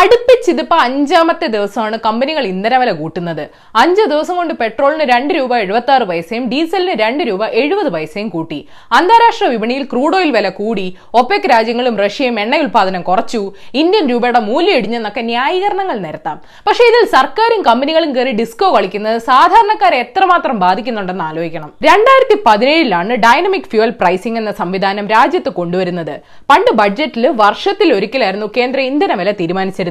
അടുപ്പിച്ചിതിപ്പോൾ 5ാമത്തെ ദിവസമാണ് കമ്പനികൾ ഇന്ധന വില കൂട്ടുന്നത്. 5 ദിവസം കൊണ്ട് പെട്രോളിന് ₹2.76 ഡീസലിന് ₹2.70 കൂട്ടി. അന്താരാഷ്ട്ര വിപണിയിൽ ക്രൂഡ് ഓയിൽ വില കൂടി. ഒപെക് രാജ്യങ്ങളും റഷ്യയും എണ്ണ ഉൽപ്പാദനം കുറച്ചു. ഇന്ത്യൻ രൂപയുടെ മൂല്യം ഇടിഞ്ഞെന്നൊക്കെ ന്യായീകരണങ്ങൾ നിരത്താം. പക്ഷേ ഇതിൽ സർക്കാരും കമ്പനികളും കയറി ഡിസ്കോ കളിക്കുന്നത് സാധാരണക്കാരെ എത്രമാത്രം ബാധിക്കുന്നുണ്ടെന്ന് ആലോചിക്കണം. 2017ലാണ് ഡൈനമിക് ഫ്യൂവൽ പ്രൈസിംഗ് എന്ന സംവിധാനം രാജ്യത്ത് കൊണ്ടുവരുന്നത്. പണ്ട് ബഡ്ജറ്റിൽ വർഷത്തിൽ ഒരിക്കലായിരുന്നു കേന്ദ്ര ഇന്ധന വില തീരുമാനിച്ചിരുന്നത്.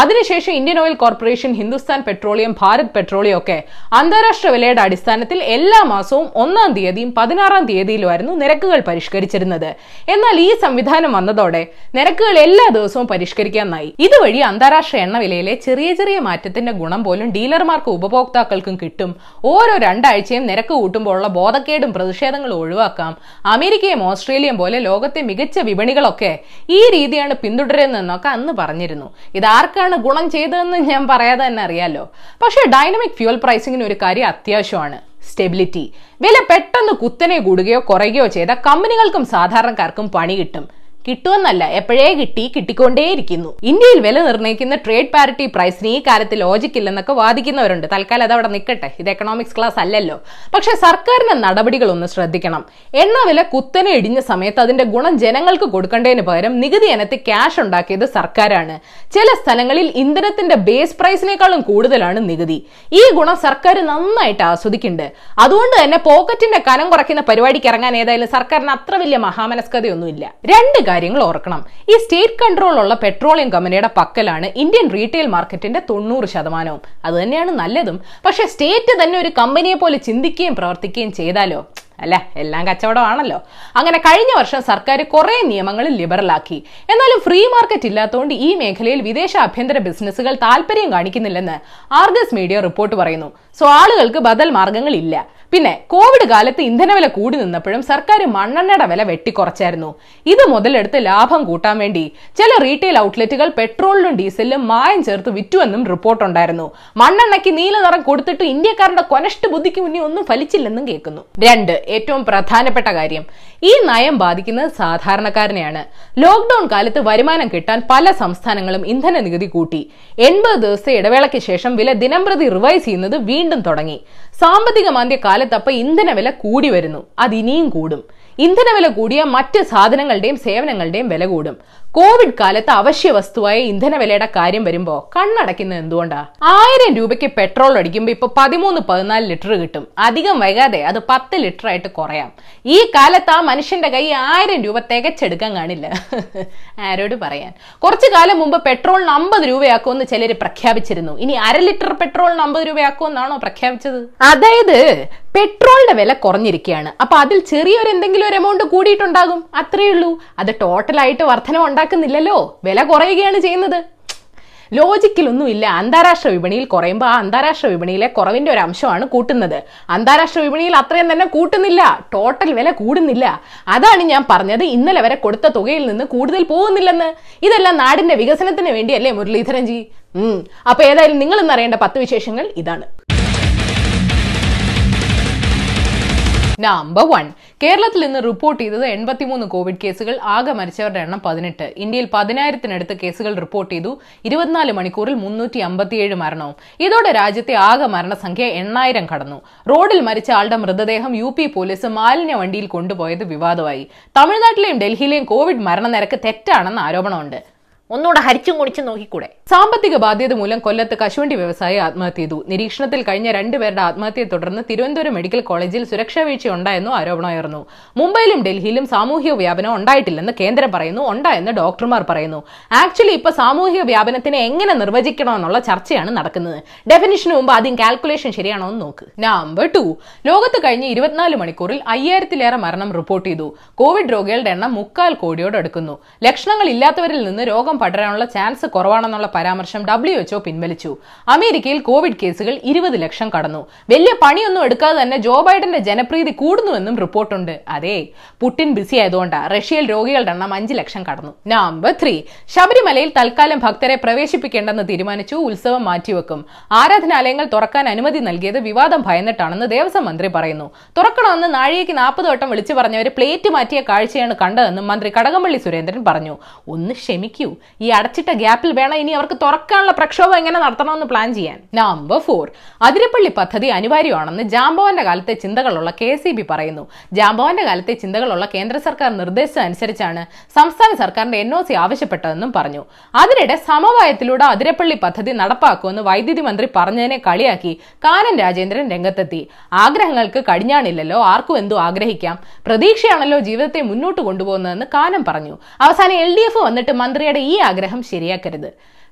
അതിനുശേഷം Indian oil corporation, Hindustan petroleum, Bharat petroleum ഒക്കെ അന്താരാഷ്ട്ര വിലയുടെ അടിസ്ഥാനത്തിൽ എല്ലാ മാസവും 1-ാം തീയതിയും 16-ാം തീയതിയിലുമായിരുന്നു നിരക്കുകൾ പരിഷ്കരിച്ചിരുന്നത്. എന്നാൽ ഈ സംവിധാനം വന്നതോടെ നിരക്കുകൾ എല്ലാ ദിവസവും പരിഷ്കരിക്കാനായി. ഇതുവഴി അന്താരാഷ്ട്ര എണ്ണ വിലയിലെ ചെറിയ ചെറിയ മാറ്റത്തിന്റെ ഗുണം പോലും ഡീലർമാർക്കും ഉപഭോക്താക്കൾക്കും കിട്ടും. ഓരോ 2 ആഴ്ചയും നിരക്ക് കൂട്ടുമ്പോഴുള്ള ബോധക്കേടും പ്രതിഷേധങ്ങളും ഒഴിവാക്കാം. അമേരിക്കയും ഓസ്ട്രേലിയയും പോലെ ലോകത്തെ മികച്ച വിപണികളൊക്കെ ഈ രീതിയാണ് പിന്തുടരുന്നതെന്നൊക്കെ അന്ന് പറഞ്ഞിരുന്നു. ഇതാർക്കാണ് ഗുണം ചെയ്തതെന്ന് ഞാൻ പറയാതെ തന്നെ അറിയാലോ. പക്ഷേ ഡൈനമിക് ഫ്യൂവൽ പ്രൈസിങ്ങിന് ഒരു കാര്യം അത്യാവശ്യമാണ്: സ്റ്റെബിലിറ്റി. വില പെട്ടെന്ന് കുത്തനെ കൂടുകയോ കുറയുകയോ ചെയ്ത കമ്പനികൾക്കും സാധാരണക്കാർക്കും പണി കിട്ടും. കിട്ടുമെന്നല്ല, എപ്പോഴേ കിട്ടിക്കൊണ്ടേയിരിക്കുന്നു. ഇന്ത്യയിൽ വില നിർണ്ണയിക്കുന്ന ട്രേഡ് പാരിറ്റി പ്രൈസിന് ഈ കാലത്ത് ലോജിക്കില്ലെന്നൊക്കെ വാദിക്കുന്നവരുണ്ട്. തൽക്കാലം അതവിടെ നിൽക്കട്ടെ, ഇത് എക്കണോമിക്സ് ക്ലാസ് അല്ലല്ലോ. പക്ഷെ സർക്കാരിന്റെ നടപടികളൊന്ന് ശ്രദ്ധിക്കണം. എണ്ണ വില കുത്തനെ ഇടിഞ്ഞ സമയത്ത് അതിന്റെ ഗുണം ജനങ്ങൾക്ക് കൊടുക്കേണ്ടതിന് പകരം നികുതി ഇനത്തിൽ ക്യാഷ് ഉണ്ടാക്കിയത് സർക്കാരാണ്. ചില സ്ഥലങ്ങളിൽ ഇന്ധനത്തിന്റെ ബേസ് പ്രൈസിനേക്കാളും കൂടുതലാണ് നികുതി. ഈ ഗുണം സർക്കാർ നന്നായിട്ട് ആസ്വദിക്കുന്നുണ്ട്. അതുകൊണ്ട് തന്നെ പോക്കറ്റിന്റെ കനം കുറയ്ക്കുന്ന പരിപാടിക്ക് ഇറങ്ങാൻ ഏതായാലും സർക്കാരിന് അത്ര വലിയ മഹാമനസ്കതയൊന്നുമില്ല. 2 കാര്യങ്ങൾ ഓർക്കണം. ഈ സ്റ്റേറ്റ് കൺട്രോൾ ഉള്ള പെട്രോളിയം കമ്പനിയുടെ പക്കലാണ് ഇന്ത്യൻ റീറ്റെയിൽ മാർക്കറ്റിന്റെ 90%. അത് തന്നെയാണ് നല്ലതും. പക്ഷെ സ്റ്റേറ്റ് തന്നെ ഒരു കമ്പനിയെ പോലെ ചിന്തിക്കുകയും പ്രവർത്തിക്കുകയും ചെയ്താലോ? അല്ല, എല്ലാം കച്ചവടമാണല്ലോ. അങ്ങനെ കഴിഞ്ഞ വർഷം സർക്കാർ കുറേ നിയമങ്ങൾ ലിബറലാക്കി. എന്നാലും ഫ്രീ മാർക്കറ്റ് ഇല്ലാത്തതുകൊണ്ട് ഈ മേഖലയിൽ വിദേശ ആഭ്യന്തര ബിസിനസ്സുകൾ താല്പര്യം കാണിക്കുന്നില്ലെന്ന് ആർഗസ് മീഡിയ റിപ്പോർട്ട് പറയുന്നു. ആളുകൾക്ക് ബദൽ മാർഗങ്ങളില്ല. പിന്നെ കോവിഡ് കാലത്ത് ഇന്ധനവില കൂടി നിന്നപ്പോഴും സർക്കാർ മണ്ണെണ്ണയുടെ വില വെട്ടിക്കുറച്ചായിരുന്നു. ഇത് മുതലെടുത്ത് ലാഭം കൂട്ടാൻ വേണ്ടി ചില റീറ്റെയിൽ ഔട്ട്ലെറ്റുകൾ പെട്രോളിലും ഡീസലിലും മായം ചേർത്ത് വിറ്റുവെന്നും റിപ്പോർട്ടുണ്ടായിരുന്നു. മണ്ണെണ്ണയ്ക്ക് നീല നിറം കൊടുത്തിട്ട് ഇന്ത്യക്കാരുടെ കൊനഷ്ട ബുദ്ധിക്ക് മുന്നേ ഒന്നും ഫലിച്ചില്ലെന്നും കേൾക്കുന്നു. 2, ഏറ്റവും പ്രധാനപ്പെട്ട കാര്യം, ഈ നയം ബാധിക്കുന്നത് സാധാരണക്കാരനെയാണ്. ലോക്ക്ഡൌൺ കാലത്ത് വരുമാനം കിട്ടാൻ പല സംസ്ഥാനങ്ങളും ഇന്ധന നികുതി കൂട്ടി. 80 ദിവസത്തെ ഇടവേളയ്ക്ക് ശേഷം വില ദിനംപ്രതി റിവൈസ് ചെയ്യുന്നത് വീണ്ടും തുടങ്ങി. സാമ്പത്തിക മാന്ദ്യ കാലത്തപ്പ ഇന്ധന വില കൂടി വരുന്നു. അതിനിയും കൂടും. ഇന്ധന വില കൂടിയ മറ്റ് സാധനങ്ങളുടെയും സേവനങ്ങളുടെയും വില കൂടും. കോവിഡ് കാലത്ത് അവശ്യ വസ്തുവായ ഇന്ധനവിലയുടെ കാര്യം വരുമ്പോൾ കണ്ണടയ്ക്കുന്നത് എന്തുകൊണ്ടാ? ₹1000 പെട്രോൾ അടിക്കുമ്പോൾ ഇപ്പൊ 13-14 ലിറ്റർ കിട്ടും. അധികം വൈകാതെ അത് 10 ലിറ്റർ ആയിട്ട് കുറയാം. ഈ കാലത്ത് ആ മനുഷ്യന്റെ കൈ ₹1000 തികച്ചെടുക്കാൻ കാണില്ല, ആരോട് പറയാൻ. കുറച്ചു കാലം മുമ്പ് പെട്രോളിന് ₹50 ആക്കുമെന്ന് ചിലർ പ്രഖ്യാപിച്ചിരുന്നു. ഇനി 1/2 ലിറ്റർ പെട്രോളിന് ₹50 ആക്കുമെന്നാണോ പ്രഖ്യാപിച്ചത്? അതായത് പെട്രോളിന്റെ വില കുറഞ്ഞിരിക്കുകയാണ്. അപ്പൊ അതിൽ ചെറിയൊരെന്തെങ്കിലും ഒരു എമൗണ്ട് കൂടിയിട്ടുണ്ടാകും, അത്രയേ ഉള്ളൂ. അത് ടോട്ടലായിട്ട് വർധന ഉണ്ടാക്കുന്നില്ലല്ലോ, വില കുറയുകയാണ് ചെയ്യുന്നത്. ലോജിക്കിലൊന്നുമില്ല. അന്താരാഷ്ട്ര വിപണിയിൽ കുറയുമ്പോൾ ആ അന്താരാഷ്ട്ര വിപണിയിലെ കുറവിന്റെ ഒരു അംശമാണ് കൂട്ടുന്നത്. അന്താരാഷ്ട്ര വിപണിയിൽ അത്രയും തന്നെ കൂട്ടുന്നില്ല, ടോട്ടൽ വില കൂടുന്നില്ല. അതാണ് ഞാൻ പറഞ്ഞത്, ഇന്നലെ വരെ കൊടുത്ത തുകയിൽ നിന്ന് കൂടുതൽ പോകുന്നില്ലെന്ന്. ഇതെല്ലാം നാടിന്റെ വികസനത്തിന് വേണ്ടിയല്ലേ മുരളീധരൻജി? അപ്പൊ ഏതായാലും നിങ്ങൾ ഇന്ന് അറിയേണ്ട 10 വിശേഷങ്ങൾ ഇതാണ്. നമ്പർ 1, കേരളത്തിൽ ഇന്ന് റിപ്പോർട്ട് ചെയ്തത് 83 കോവിഡ് കേസുകൾ. ആകെ മരിച്ചവരുടെ എണ്ണം 18. ഇന്ത്യയിൽ 10,000-നടുത്ത് കേസുകൾ റിപ്പോർട്ട് ചെയ്തു. 24 മണിക്കൂറിൽ 357 മരണവും. ഇതോടെ രാജ്യത്തെ ആകെ മരണസംഖ്യ 8,000 കടന്നു. റോഡിൽ മരിച്ച ആളുടെ മൃതദേഹം UP പോലീസ് മാലിന്യ വണ്ടിയിൽ കൊണ്ടുപോയത് വിവാദമായി. തമിഴ്നാട്ടിലെയും ഡൽഹിയിലെയും കോവിഡ് മരണനിരക്ക് തെറ്റാണെന്ന് ആരോപണമുണ്ട്. ഒന്നുകൂടെ ഹരിച്ചും കുടിച്ചും നോക്കിക്കൂടെ? സാമ്പത്തിക ബാധ്യത മൂലം കൊല്ലത്ത് കശുവണ്ടി വ്യവസായി ആത്മഹത്യ ചെയ്തു. നിരീക്ഷണത്തിൽ കഴിഞ്ഞ 2 പേരുടെ ആത്മഹത്യയെ തുടർന്ന് തിരുവനന്തപുരം മെഡിക്കൽ കോളേജിൽ സുരക്ഷാ വീഴ്ച ഉണ്ടായെന്നും ആരോപണമുയർന്നു. മുംബൈയിലും ഡൽഹിയിലും സാമൂഹിക വ്യാപനം ഉണ്ടായിട്ടില്ലെന്ന് കേന്ദ്രം പറയുന്നു, ഉണ്ടായെന്ന് ഡോക്ടർമാർ പറയുന്നു. ആക്ച്വലി ഇപ്പൊ സാമൂഹിക വ്യാപനത്തിനെ എങ്ങനെ നിർവചിക്കണമെന്നുള്ള ചർച്ചയാണ് നടക്കുന്നത്. ഡെഫിനിഷന് മുമ്പ് ആദ്യം കാൽക്കുലേഷൻ ശരിയാണോ എന്ന് നോക്ക്. നമ്പർ 2, ലോകത്ത് കഴിഞ്ഞ 24 മണിക്കൂറിൽ 5000-ലേറെ മരണം റിപ്പോർട്ട് ചെയ്തു. കോവിഡ് രോഗികളുടെ എണ്ണം 3/4 കോടിയോട് അടുക്കുന്നു. ലക്ഷണങ്ങൾ ഇല്ലാത്തവരിൽ നിന്ന് രോഗം പടരാനുള്ള ചാൻസ് കുറവാണെന്നുള്ള പരാമർശം WHO പിൻവലിച്ചു. അമേരിക്കയിൽ കോവിഡ് കേസുകൾ 20 ലക്ഷം കടന്നു. വലിയ പണിയൊന്നും എടുക്കാതെ തന്നെ ജോ ബൈഡന്റെ ജനപ്രീതി കൂടുന്നുവെന്നും റിപ്പോർട്ടുണ്ട്. അതെ, പുടിൻ ബിസി ആയതുകൊണ്ടാ. റഷ്യയിൽ രോഗികളുടെ എണ്ണം 5 ലക്ഷം കടന്നു. നമ്പർ 3, ശബരിമലയിൽ തൽക്കാലം ഭക്തരെ പ്രവേശിപ്പിക്കേണ്ടെന്ന് തീരുമാനിച്ചു. ഉത്സവം മാറ്റിവെക്കും. ആരാധനാലയങ്ങൾ തുറക്കാൻ അനുമതി നൽകിയത് വിവാദം ഭയന്നിട്ടാണെന്ന് ദേവസ്വം മന്ത്രി പറയുന്നു. തുറക്കണമെന്ന് നാഴികയ്ക്ക് 40 വട്ടം വിളിച്ചു പറഞ്ഞവര് പ്ലേറ്റ് മാറ്റിയ കാഴ്ചയാണ് കണ്ടതെന്നും മന്ത്രി കടകംപള്ളി സുരേന്ദ്രൻ പറഞ്ഞു. ഒന്ന് ക്ഷമിക്കൂ, ഈ അടച്ചിട്ട ഗ്യാപ്പിൽ വേണം ഇനി അവർക്ക് തുറക്കാനുള്ള പ്രക്ഷോഭം എങ്ങനെ നടത്തണമെന്ന് പ്ലാൻ ചെയ്യാൻ. നമ്പർ 4, അതിരപ്പള്ളി പദ്ധതി അനിവാര്യമാണെന്ന് ജാംബവന്റെ കാലത്തെ ചിന്തകളുള്ള KCB പറയുന്നു. ജാംബവന്റെ കാലത്തെ ചിന്തകളുള്ള കേന്ദ്ര സർക്കാർ നിർദ്ദേശം അനുസരിച്ചാണ് സംസ്ഥാന സർക്കാരിന്റെ NOC ആവശ്യപ്പെട്ടതെന്നും പറഞ്ഞു. അതിനിടെ സമവായത്തിലൂടെ അതിരപ്പള്ളി പദ്ധതി നടപ്പാക്കുമെന്ന് വൈദ്യുതി മന്ത്രി പറഞ്ഞതിനെ കളിയാക്കി കാനം രാജേന്ദ്രൻ രംഗത്തെത്തി. ആഗ്രഹങ്ങൾക്ക് കടിഞ്ഞാണില്ലല്ലോ, ആർക്കും എന്തു ആഗ്രഹിക്കാം, പ്രതീക്ഷയാണല്ലോ ജീവിതത്തെ മുന്നോട്ട് കൊണ്ടുപോകുന്നതെന്ന് കാനം പറഞ്ഞു. അവസാനം LDF വന്നിട്ട് മന്ത്രിയുടെ ഈ ആഗ്രഹം ശരിയാക്കരുത്.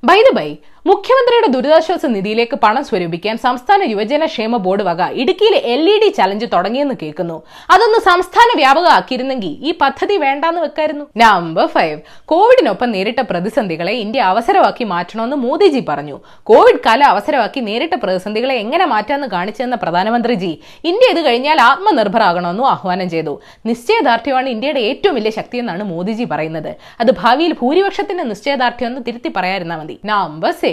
ബൈ, മുഖ്യമന്ത്രിയുടെ ദുരിതാശ്വാസ നിധിയിലേക്ക് പണം സ്വരൂപിക്കാൻ സംസ്ഥാന യുവജന ക്ഷേമ ബോർഡ് വക ഇടുക്കിയിലെ LED ചലഞ്ച് തുടങ്ങിയെന്ന് കേൾക്കുന്നു. അതൊന്ന് സംസ്ഥാന വ്യാപകമാക്കിയിരുന്നെങ്കിൽ ഈ പദ്ധതി വേണ്ടാന്ന് വെക്കായിരുന്നു. നമ്പർ 5, കോവിഡിനൊപ്പം നേരിട്ട പ്രതിസന്ധികളെ ഇന്ത്യ അവസരമാക്കി മാറ്റണമെന്ന് മോദിജി പറഞ്ഞു. കോവിഡ് കാലം അവസരമാക്കി നേരിട്ട പ്രതിസന്ധികളെ എങ്ങനെ മാറ്റാമെന്ന് കാണിച്ചെന്ന പ്രധാനമന്ത്രിജി ഇന്ത്യ ഇത് കഴിഞ്ഞാൽ ആത്മനിർഭരാകണമെന്നും ആഹ്വാനം ചെയ്തു. നിശ്ചയദാർഢ്യമാണ് ഇന്ത്യയുടെ ഏറ്റവും വലിയ ശക്തി എന്നാണ് മോദിജി പറയുന്നത്. അത് ഭാവിയിൽ ഭൂരിപക്ഷത്തിന്റെ നിശ്ചയദാർഢ്യം എന്ന് തിരുത്തി പറയാതിരുന്നാൽ മതി. നമ്പർ 6,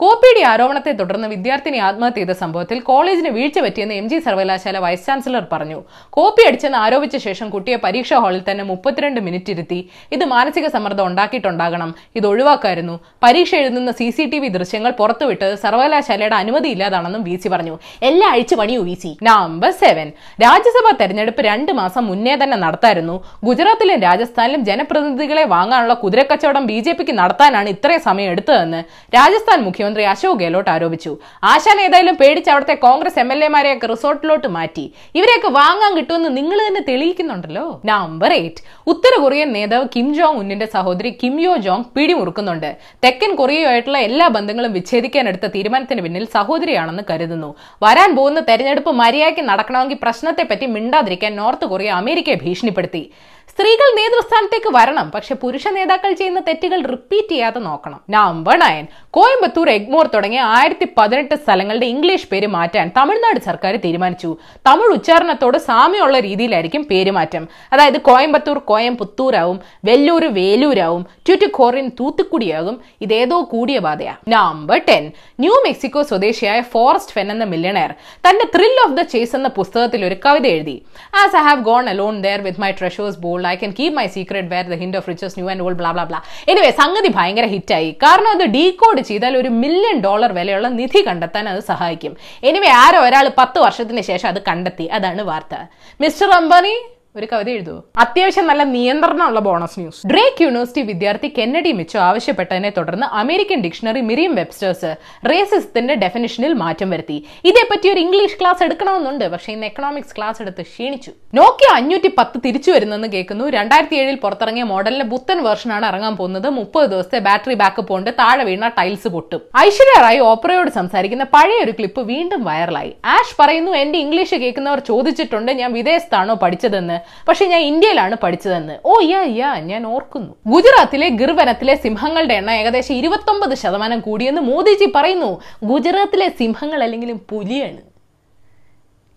കോപ്പിടി ആരോപണത്തെ തുടർന്ന് വിദ്യാർത്ഥിനി ആത്മഹത്യ ചെയ്ത സംഭവത്തിൽ കോളേജിന് വീഴ്ച പറ്റിയെന്ന് MG സർവകലാശാല വൈസ് ചാൻസലർ പറഞ്ഞു. കോപ്പി അടിച്ചെന്ന് ആരോപിച്ച ശേഷം കുട്ടിയെ പരീക്ഷാ ഹാളിൽ തന്നെ 32 മിനിറ്റ് ഇരുത്തി. ഇത് മാനസിക സമ്മർദ്ദം ഉണ്ടാക്കിയിട്ടുണ്ടാകണം, ഇത് ഒഴിവാക്കായിരുന്നു. പരീക്ഷ എഴുതുന്ന CCTV ദൃശ്യങ്ങൾ പുറത്തുവിട്ടത് സർവകലാശാലയുടെ അനുമതി ഇല്ലാതാണെന്നും VC പറഞ്ഞു. എല്ലാ അഴിച്ചു പണിയും VC. നമ്പർ 7, രാജ്യസഭാ തെരഞ്ഞെടുപ്പ് 2 മാസം മുന്നേ തന്നെ നടത്തായിരുന്നു. ഗുജറാത്തിലും രാജസ്ഥാനിലും ജനപ്രതിനിധികളെ വാങ്ങാനുള്ള കുതിരക്കച്ചവടം BJP നടത്താനാണ് ഇത്രയും സമയം എടുത്തതെന്ന് രാജസ്ഥാൻ മുഖ്യമന്ത്രി അശോക് ഗെഹ്ലോട്ട് ആരോപിച്ചു. ആശാൻ ഏതായാലും പേടിച്ച് അവിടുത്തെ കോൺഗ്രസ് MLAമാരെയൊക്കെ റിസോർട്ടിലോട്ട് മാറ്റി. ഇവരെയൊക്കെ വാങ്ങാൻ കിട്ടുമെന്ന് നിങ്ങൾ തന്നെ തെളിയിക്കുന്നുണ്ടല്ലോ. നമ്പർ 8, ഉത്തര കൊറിയൻ നേതാവ് കിം ജോങ് ഉന്നിന്റെ സഹോദരി കിം യോ ജോങ് പിടിമുറുക്കുന്നുണ്ട്. തെക്കൻ കൊറിയയുമായിട്ടുള്ള എല്ലാ ബന്ധങ്ങളും വിച്ഛേദിക്കാൻ എടുത്ത തീരുമാനത്തിന് പിന്നിൽ സഹോദരിയാണെന്ന് കരുതുന്നു. വരാൻ പോകുന്ന തെരഞ്ഞെടുപ്പ് മര്യാദയ്ക്ക് നടക്കണമെങ്കിൽ പ്രശ്നത്തെപ്പറ്റി മിണ്ടാതിരിക്കാൻ നോർത്ത് കൊറിയ അമേരിക്കയെ ഭീഷണിപ്പെടുത്തി. സ്ത്രീകൾ നേതൃസ്ഥാനത്തേക്ക് വരണം, പക്ഷെ പുരുഷ നേതാക്കൾ ചെയ്യുന്ന തെറ്റുകൾ റിപ്പീറ്റ് ചെയ്യാതെ നോക്കണം. നമ്പർ 9, കോയമ്പത്തൂർ, എഗ്മോർ തുടങ്ങിയ 1018 സ്ഥലങ്ങളുടെ ഇംഗ്ലീഷ് പേര് മാറ്റാൻ തമിഴ്നാട് സർക്കാർ തീരുമാനിച്ചു. തമിഴ് ഉച്ചാരണത്തോട് സാമ്യമുള്ള രീതിയിലായിരിക്കും പേരുമാറ്റം. അതായത് കോയമ്പത്തൂർ കോയമ്പുത്തൂരാവും, വെല്ലൂർ വേലൂരാവും, ട്യൂറ്റിക്കോറിൻ തൂത്തുക്കുടിയാകും. ഇതേതോ കൂടിയ ബാധയാ. നമ്പർ 10, ന്യൂ മെക്സിക്കോ സ്വദേശിയായ ഫോറസ്റ്റ് ഫെൻ എന്ന മില്യണയർ തന്റെ ത്രിൽ ഓഫ് ദ ചേസ് എന്ന പുസ്തകത്തിൽ ഒരു കവിത എഴുതി. As I have gone alone there with my treasures bold, I can keep my secret where the hint of riches new and old blah blah blah. Anyway, സംഗതി ഭയങ്കര ഹിറ്റായി. കാരണം അത് ഡീകോഡ് ചെയ്താൽ $1 million വിലയുള്ള നിധി കണ്ടെത്താൻ അത് സഹായിക്കും. എനിവേ ആരോ ഒരാൾ 10 വർഷത്തിന് ശേഷം അത് കണ്ടെത്തി, അതാണ് വാർത്ത. മിസ്റ്റർ അംബാനി ഒരു കവിത എഴുതുമോ? അത്യാവശ്യം നല്ല നിയന്ത്രണമുള്ള ബോണസ് ന്യൂസ്. ഡ്രേക്ക് യൂണിവേഴ്സിറ്റി വിദ്യാർത്ഥി കെന്നഡി മിച്ചോ ആവശ്യപ്പെട്ടതിനെ തുടർന്ന് അമേരിക്കൻ ഡിക്ഷണറി മിരിയം വെബ്സ്റ്റേഴ്സ് റേസിസത്തിന്റെ ഡെഫിനിഷനിൽ മാറ്റം വരുത്തി. ഇതേപ്പറ്റി ഒരു ഇംഗ്ലീഷ് ക്ലാസ് എടുക്കണമെന്നുണ്ട്, പക്ഷേ ഇന്ന് എക്കണോമിക്സ് ക്ലാസ് എടുത്ത് ക്ഷീണിച്ചു. നോക്കിയ 510 തിരിച്ചു വരുന്നെന്ന് കേൾക്കുന്നു. 2007 പുറത്തിറങ്ങിയ മോഡലിന്റെ പുത്തൻ വേർഷനാണ് ഇറങ്ങാൻ പോകുന്നത്. 30 ദിവസത്തെ ബാറ്ററി ബാക്കപ്പ് കൊണ്ട് താഴെ വീണ ടൈൽസ് പൊട്ടും. ഐശ്വര്യ റായ് ഓപ്പറയോട് സംസാരിക്കുന്ന പഴയ ഒരു ക്ലിപ്പ് വീണ്ടും വൈറലായി. ആഷ് പറയുന്നു, എന്റെ ഇംഗ്ലീഷ് കേൾക്കുന്നവർ ചോദിച്ചിട്ടുണ്ട് ഞാൻ വിദേശത്താണോ പഠിച്ചതെന്ന്, പക്ഷെ ഞാൻ ഇന്ത്യയിലാണ് പഠിച്ചതെന്ന്. ഓ യാ, ഞാൻ ഓർക്കുന്നു. ഗുജറാത്തിലെ ഗിർ വനത്തിലെ സിംഹങ്ങളുടെ എണ്ണം ഏകദേശം 29% കൂടിയെന്ന് മോദിജി പറയുന്നു. ഗുജറാത്തിലെ സിംഹങ്ങൾ അല്ലെങ്കിലും പുലിയാണ്.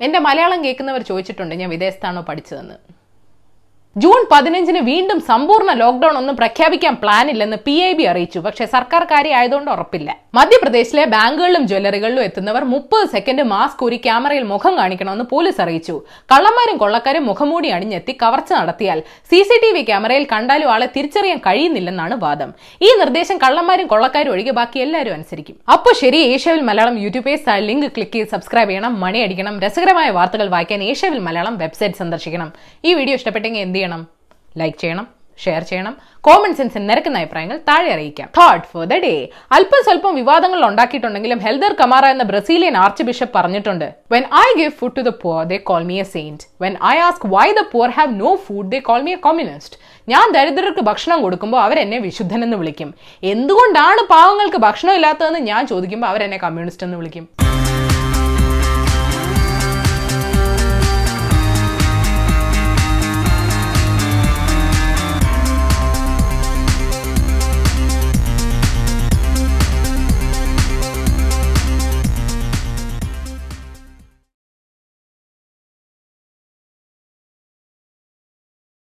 എന്റെ മലയാളം കേൾക്കുന്നവർ ചോദിച്ചിട്ടുണ്ട് ഞാൻ വിദേശത്താണോ പഠിച്ചതെന്ന്. ജൂൺ 15-ന് വീണ്ടും സമ്പൂർണ്ണ ലോക്ക്ഡൌൺ ഒന്നും പ്രഖ്യാപിക്കാൻ പ്ലാനില്ലെന്ന് PIB അറിയിച്ചു. പക്ഷേ സർക്കാർ കാര്യം ആയതുകൊണ്ട് ഉറപ്പില്ല. മധ്യപ്രദേശിലെ ബാങ്കുകളിലും ജ്വല്ലറികളിലും എത്തുന്നവർ 30 സെക്കൻഡ് മാസ്ക് ഊരി ക്യാമറയിൽ മുഖം കാണിക്കണമെന്ന് പോലീസ് അറിയിച്ചു. കള്ളന്മാരും കൊള്ളക്കാരും മുഖംമൂടി അണിഞ്ഞെത്തി കവർച്ച നടത്തിയാൽ CCTV ക്യാമറയിൽ കണ്ടാലും ആളെ തിരിച്ചറിയാൻ കഴിയുന്നില്ലെന്നാണ് വാദം. ഈ നിർദ്ദേശം കള്ളന്മാരും കൊള്ളക്കാരും ഒഴികെ ബാക്കി എല്ലാവരും അനുസരിക്കും. അപ്പോൾ ശരി, Asiaville Malayalam YouTube page link click ചെയ്ത് സബ്സ്ക്രൈബ് ചെയ്യണം, മണി അടിക്കണം. രസകരമായ വാർത്തകൾ വായിക്കാൻ ഏഷ്യവിൽ മലയാളം വെബ്സൈറ്റ് സന്ദർശിക്കണം. ഈ വീഡിയോ ഇഷ്ടപ്പെട്ടെങ്കിൽ എന്ത് ചെയ്യണം? ലൈക്ക് ചെയ്യണം, ഷെയർ ചെയ്യണം. കോമൺ സെൻസ് നിരക്കുന്ന അഭിപ്രായങ്ങൾ താഴെ അറിയിക്കാം. Thought for the day. അല്പം സ്വല്പം വിവാദങ്ങൾ ഉണ്ടാക്കിയിട്ടുണ്ടെങ്കിലും ഹെൽദർ കമാറ എന്ന ബ്രസീലിയൻ ആർച്ച് ബിഷപ്പ് പറഞ്ഞിട്ടുണ്ട്, when I give food to the poor they call me a saint, when I ask why the poor have no food they call me a communist. ഞാൻ ദരിദ്രർക്ക് ഭക്ഷണം കൊടുക്കുമ്പോൾ അവരെന്നെ വിശുദ്ധനെന്ന് വിളിക്കും, എന്തുകൊണ്ടാണ് പാവങ്ങൾക്ക് ഭക്ഷണം ഇല്ലാത്തതെന്ന് ഞാൻ ചോദിക്കുമ്പോൾ അവരെന്നെ കമ്മ്യൂണിസ്റ്റ് എന്ന് വിളിക്കും.